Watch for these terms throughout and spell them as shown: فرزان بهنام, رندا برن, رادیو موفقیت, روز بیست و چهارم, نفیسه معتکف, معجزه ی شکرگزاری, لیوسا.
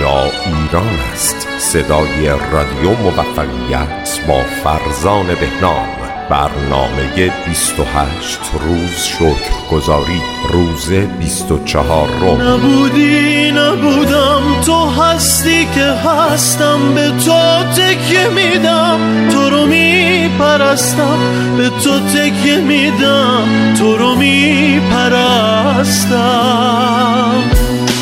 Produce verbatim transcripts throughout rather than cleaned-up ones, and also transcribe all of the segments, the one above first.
اینجا ایران است. صدای رادیو موفقیت با فرزان بهنام. برنامه بیست و هشت روز شکرگزاری، روز بیست و چهارم. نبودی نبودم، تو هستی که هستم، به تو تکیه میدم، تو رو میپرستم، به تو تکیه میدم، تو رو میپرستم،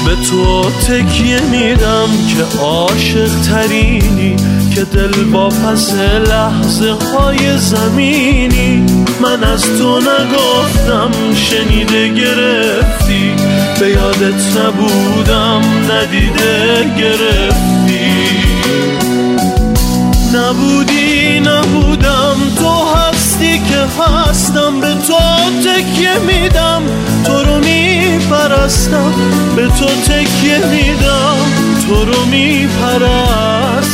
به تو تکیه میدم، که عاشق ترینی، که دل با پس لحظه های زمینی. من از تو نگفتم، شنیده گرفتی، به یادت نبودم، ندیده گرفتی. نبودی نبودم، تو هستی که هستم، به تو تکیه میدم، تو رو میپرستم، به تو تکیه میدم، تو رو میپرستم.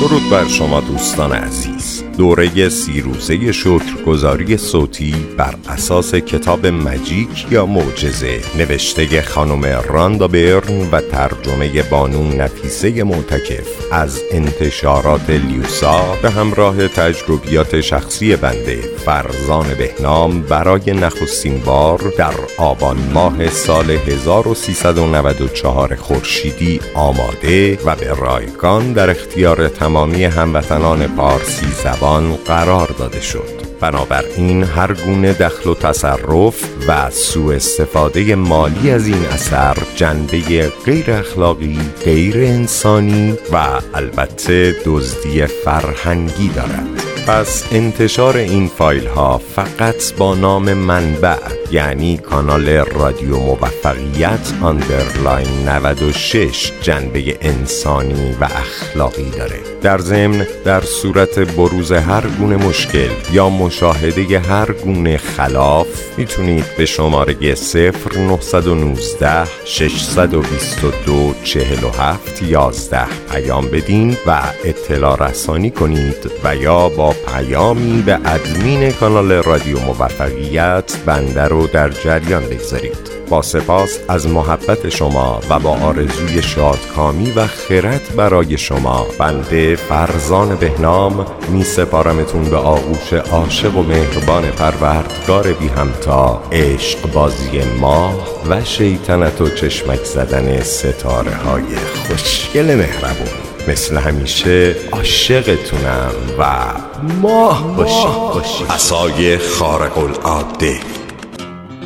درود بر شما دوستان عزیز. دوره سی روزه شکرگزاری صوتی بر اساس کتاب مجیک یا معجزه نوشته خانم رندا برن و ترجمه بانو نفیسه معتکف از انتشارات لیوسا به همراه تجربیات شخصی بنده فرزان بهنام برای نخستین بار در آبان ماه سال هزار و سیصد و نود و چهار خورشیدی آماده و به رایگان در اختیار تمامی هموطنان پارسی زبان قرار داده شد. بنابراین هر گونه دخل و تصرف و سوء استفاده مالی از این اثر جنبه غیر اخلاقی، غیر انسانی و البته دزدی فرهنگی دارد. پس انتشار این فایل ها فقط با نام منبع، یعنی کانال رادیو موفقیت آندرلاین نود و شش، جنبه انسانی و اخلاقی داره. در ضمن در صورت بروز هر گونه مشکل یا مشاهده هر گونه خلاف میتونید به شماره صفر نه یک نه شش دو دو چهار هفت یازده پیام بدین و اطلاع رسانی کنید و یا با پیامی به ادمین کانال رادیو موفقیت بنده رو در جریان بگذارید. با سپاس از محبت شما و با آرزوی شادکامی و خیرات برای شما، بنده فرزان بهنام می سپارمتون به آغوش عاشق و مهربان پروردگار بی همتا. عشق بازی ماه و شیطنت و چشمک زدن ستاره های خوشگل مهربون. مثل همیشه عاشقتونم و ماه باشی. عصای خارق العاده.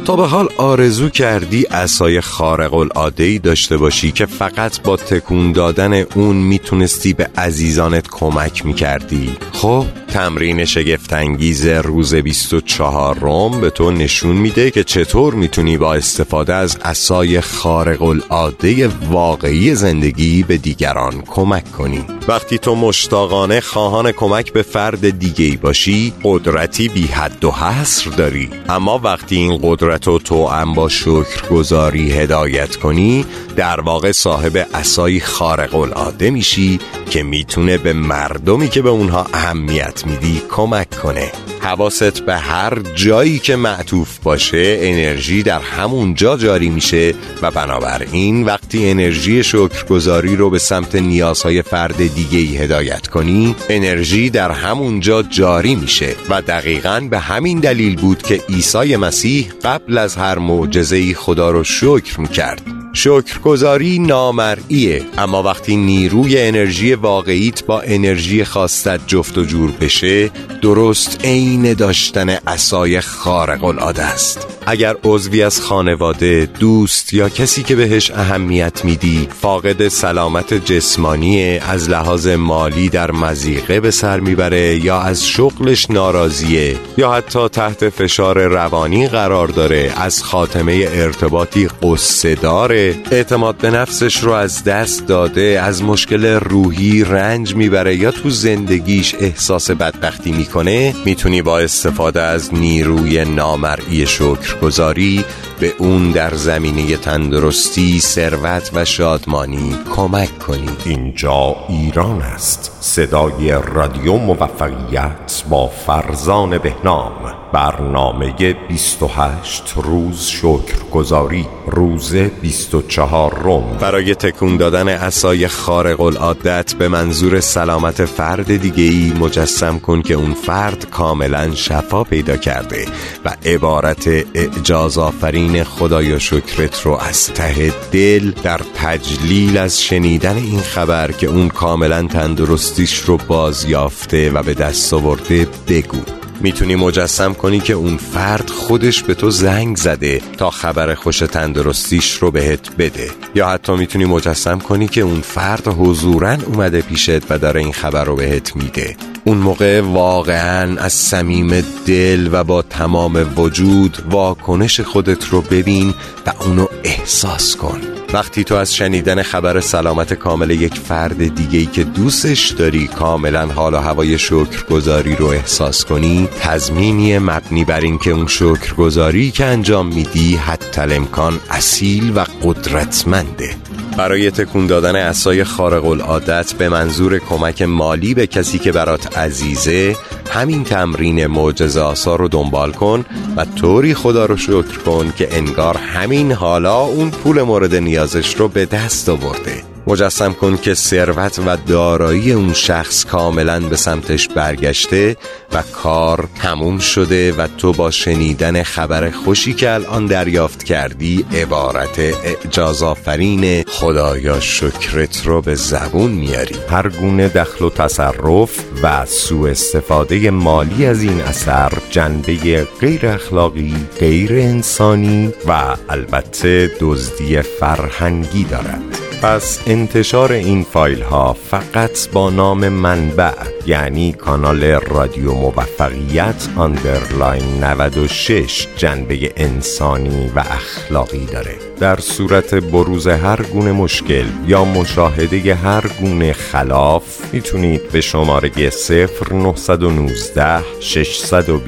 تا به حال آرزو کردی عصای خارق العاده‌ای داشته باشی که فقط با تکون دادن اون میتونستی به عزیزانت کمک میکردی؟ خب تمرین شگفت‌انگیز روز بیست و چهارم به تو نشون میده که چطور میتونی با استفاده از عصای خارق العاده واقعی زندگی به دیگران کمک کنی. وقتی تو مشتاقانه خواهان کمک به فرد دیگه‌ای باشی، قدرتی بی حد و حصر داری. اما وقتی این قدرت رو تو هم با شکرگزاری هدایت کنی، در واقع صاحب عصای خارق العاده میشی که میتونه به مردمی که به اونها اهمیت میدی کمک کنه. حواست به هر جایی که معطوف باشه، انرژی در همون جا جاری میشه و بنابراین وقتی انرژی شکرگزاری رو به سمت نیازهای فرد دیگه‌ای هدایت کنی، انرژی در همون جا جاری میشه و دقیقاً به همین دلیل بود که عیسی مسیح قبل از هر معجزه‌ای خدا رو شکر میکرد. شکرگزاری نامرئیه، اما وقتی نیروی انرژی واقعیت با انرژی خواستت جفت و جور بشه، درست عین داشتن عصای خارق العاده است. اگر عضوی از خانواده، دوست یا کسی که بهش اهمیت میدی فاقد سلامت جسمانیه، از لحاظ مالی در مضیقه به سر میبره یا از شغلش ناراضیه یا حتی تحت فشار روانی قرار داره، از خاتمه ارتباطی قصه داره، اعتماد به نفسش رو از دست داده، از مشکل روحی رنج میبره یا تو زندگیش احساس بدبختی میکنه، میتونی با استفاده از نیروی نامرئی شکرگزاری به اون در زمینه تندرستی، ثروت و شادمانی کمک کنی. اینجا ایران است. صدای رادیو موفقیت با فرزان بهنام. برنامه بیست و هشت روز شکرگزاری روز بیست و چهارم برای تکون دادن عصای خارق العادت به منظور سلامت فرد دیگه‌ای مجسم کن که اون فرد کاملا شفا پیدا کرده و عبارت اعجاز آفرین خدایا شکرت رو از ته دل در تجلیل از شنیدن این خبر که اون کاملا تندرستیش رو بازیافته و به دست آورده بگو. میتونی مجسم کنی که اون فرد خودش به تو زنگ زده تا خبر خوش تندرستیش رو بهت بده، یا حتی میتونی مجسم کنی که اون فرد حضوراً اومده پیشت و داره این خبر رو بهت میده. اون موقع واقعاً از صمیم دل و با تمام وجود واکنش خودت رو ببین و اونو احساس کن. وقتی تو از شنیدن خبر سلامت کامل یک فرد دیگه‌ای که دوستش داری کاملاً حال و هوای شکرگزاری رو احساس کنی، تضمینی مبنی بر این که اون شکرگزاری که انجام میدی حتی امکان اصیل و قدرتمنده. برای تکون دادن عصای خارق العادت به منظور کمک مالی به کسی که برات عزیزه، همین تمرین معجزه آسا رو دنبال کن و طوری خدا رو شکر کن که انگار همین حالا اون پول مورد نیازش رو به دست آورده. مجسم کن که ثروت و دارایی اون شخص کاملاً به سمتش برگشته و کار تموم شده و تو با شنیدن خبر خوشی که الان دریافت کردی عبارت اعجاز آفرین خدایا شکرت رو به زبون میاری. هر گونه دخل و تصرف و سوء استفاده مالی از این اثر جنبه غیر اخلاقی، غیر انسانی و البته دزدی فرهنگی دارد. پس انتشار این فایل ها فقط با نام منبع، یعنی کانال رادیو موفقیت آندرلاین نود و شش، جنبه انسانی و اخلاقی داره. در صورت بروز هر گونه مشکل یا مشاهده هر گونه خلاف میتونید به شماره صفر نه یک نه شش دو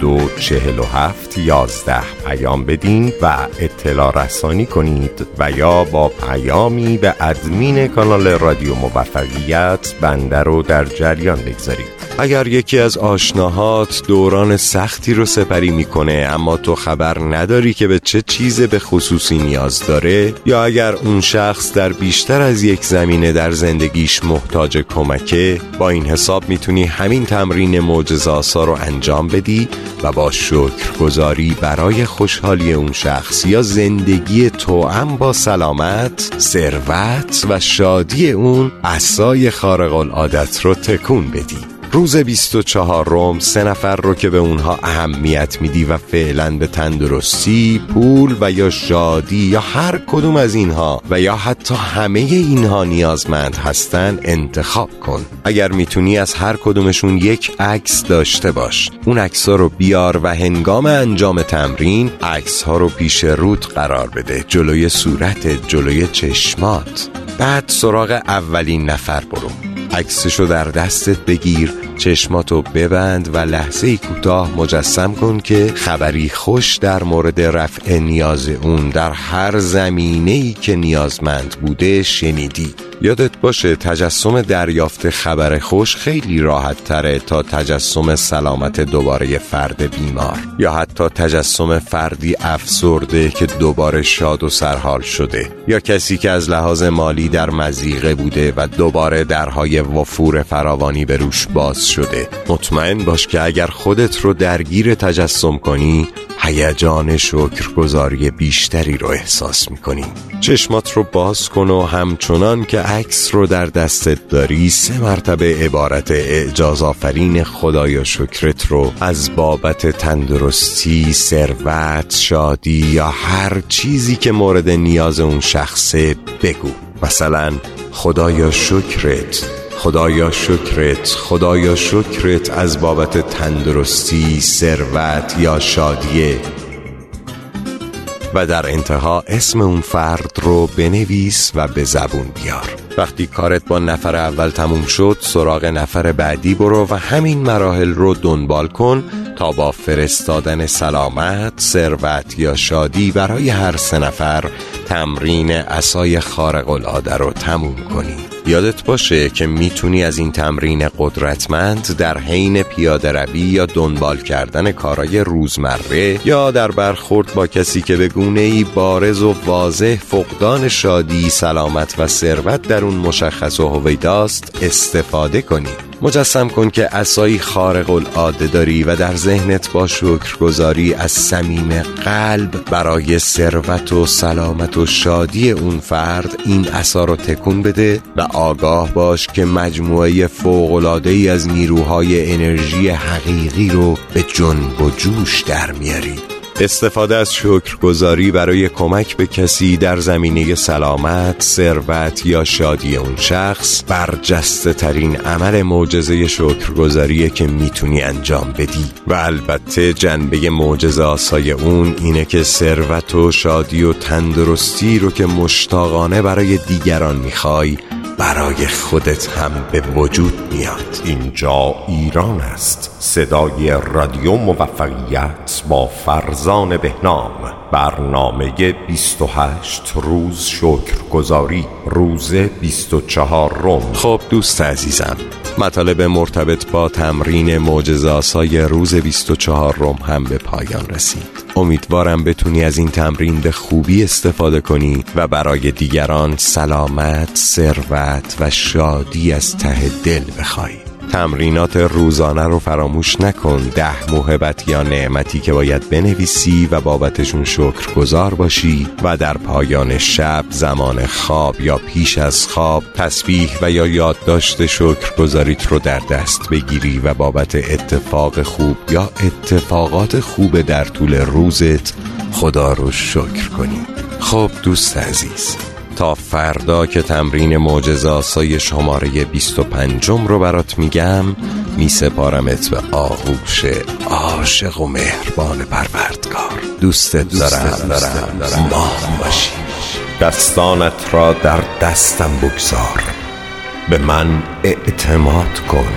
دو چهار هفت یک یک پیام بدین و اطلاع رسانی کنید و یا با پیامی به ادمین کانال رادیو موفقیت بنده رو در جریان بگذارید. اگر یکی از آشناهات دوران سختی رو سپری میکنه اما تو خبر نداری که به چه چیز به خصوصی نیاز داره، یا اگر اون شخص در بیشتر از یک زمینه در زندگیش محتاج کمکه، با این حساب میتونی همین تمرین معجزه آسا رو انجام بدی و با شکرگزاری برای خوشحالی اون شخص یا زندگی توأم با سلامت، سر و شادی اون عصای خارق العادت رو تکون بدی. روز بیست و چهارم سه نفر رو که به اونها اهمیت میدی و فعلا به تندرستی، پول و یا شادی یا هر کدوم از اینها و یا حتی همه اینها نیازمند هستن انتخاب کن. اگر میتونی از هر کدومشون یک عکس داشته باش. اون عکس‌ها رو بیار و هنگام انجام تمرین عکس‌ها رو پیش روت قرار بده، جلوی صورتت، جلوی چشمات. بعد سراغ اولین نفر برو، عکسشو در دستت بگیر، چشماتو ببند و لحظه‌ای کوتاه مجسم کن که خبری خوش در مورد رفع نیاز اون در هر زمینه‌ای که نیازمند بوده شنیدی. یادت باشه تجسم دریافت خبر خوش خیلی راحت تره تا تجسم سلامت دوباره فرد بیمار یا حتی تجسم فردی افسرده که دوباره شاد و سرحال شده، یا کسی که از لحاظ مالی در مضیقه بوده و دوباره درهای وفور فراوانی به روش باز شده. مطمئن باش که اگر خودت رو درگیر تجسم کنی هیجان شکرگزاری بیشتری رو احساس میکنی. چشمات رو باز کن و همچنان که عکس رو در دستت داری سه مرتبه عبارت اعجاز آفرین خدایا شکرت رو از بابت تندرستی، ثروت، شادی یا هر چیزی که مورد نیاز اون شخصه بگو. مثلا خدایا شکرت، خدایا شکرت، خدایا شکرت از بابت تندرستی، ثروت یا شادیه. و در انتها اسم اون فرد رو بنویس و به زبون بیار. وقتی کارت با نفر اول تموم شد سراغ نفر بعدی برو و همین مراحل رو دنبال کن تا با فرستادن سلامت، ثروت یا شادی برای هر سه نفر تمرین عصای خارق العاده رو تموم کنی. یادت باشه که میتونی از این تمرین قدرتمند در حین پیاده روی یا دنبال کردن کارهای روزمره یا در برخورد با کسی که به گونه‌ای بارز و واضح فقدان شادی، سلامت و ثروت در اون مشخص و هویداست استفاده کنی. مجسم کن که عصایی خارق العاده داری و در ذهنت با شکرگزاری از صمیم قلب برای ثروت و سلامت و شادی اون فرد این عصا رو تکون بده و آگاه باش که مجموعه فوق‌العاده‌ای از نیروهای انرژی حقیقی رو به جنب و جوش در میاری. استفاده از شکرگزاری برای کمک به کسی در زمینه سلامت، ثروت یا شادی اون شخص برجسته ترین عمل معجزه شکرگزاریه که میتونی انجام بدی و البته جنبه معجزه آسای اون اینه که ثروت و شادی و تندرستی رو که مشتاقانه برای دیگران میخوای برای خودت هم به وجود میاد. اینجا ایران است. صدای رادیو موفقیت با فرزان بهنام. برنامه بیست و هشت روز شکرگزاری، روز بیست و چهارم. خب دوست عزیزم، مطالب مرتبط با تمرین معجزه‌آسای روز بیست و چهارم هم به پایان رسید. امیدوارم بتونی از این تمرین به خوبی استفاده کنی و برای دیگران سلامت، ثروت و شادی از ته دل بخوای. تمرینات روزانه رو فراموش نکن. ده موهبت یا نعمتی که باید بنویسی و بابتشون شکرگزار باشی و در پایان شب، زمان خواب یا پیش از خواب، تسبیح و یا یادداشت شکرگزاریت رو در دست بگیری و بابت اتفاق خوب یا اتفاقات خوب در طول روزت خدا رو شکر کنی. خب دوست عزیز، تا فردا که تمرین معجزه‌آسای شماره بیست و پنج رو برات میگم، میسپارمت به آغوش عاشق و مهربان پروردگار. دوستت دارم دارم دارم ماه باشی. دستانت را در دستم بگذار، به من اعتماد کن.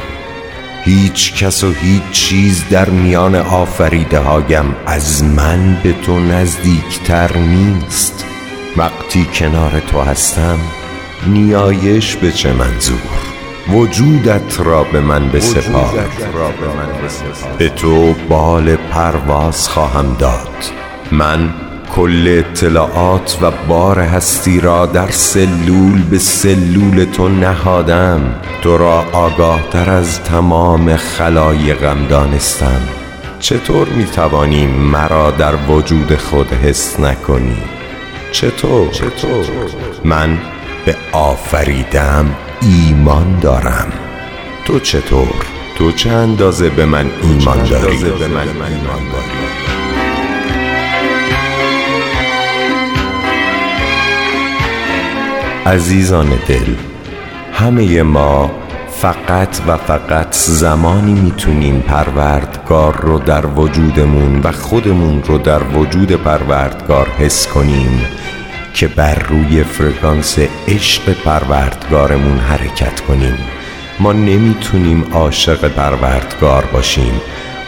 هیچ کس و هیچ چیز در میان آفریده هایم از من به تو نزدیکتر نیست. وقتی کنار تو هستم نیایش به چه منظور؟ وجودت را به من بسپار. به تو بال پرواز خواهم داد. من کل اطلاعات و بار هستی را در سلول به سلول تو نهادم. تو را آگاه تر از تمام خلایقم دانستم. چطور می توانی مرا در وجود خود حس نکنی؟ چطور؟, چطور من به آفریدم ایمان دارم. تو چطور؟ تو چه اندازه به من ایمان داری؟ به من ایمان داری. عزیزان دل، همه ما فقط و فقط زمانی میتونیم پروردگار رو در وجودمون و خودمون رو در وجود پروردگار حس کنیم که بر روی فرکانس عشق پروردگارمون حرکت کنیم. ما نمیتونیم عاشق پروردگار باشیم،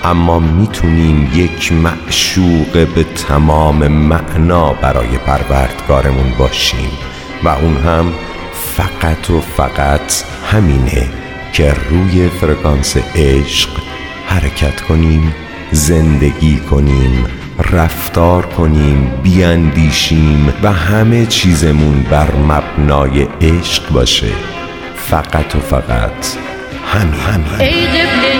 اما میتونیم یک معشوق به تمام معنا برای پروردگارمون باشیم و اون هم فقط و فقط همینه که روی فرکانس عشق حرکت کنیم، زندگی کنیم، رفتار کنیم، بیاندیشیم و همه چیزمون بر مبنای عشق باشه. فقط و فقط همین. ای قبله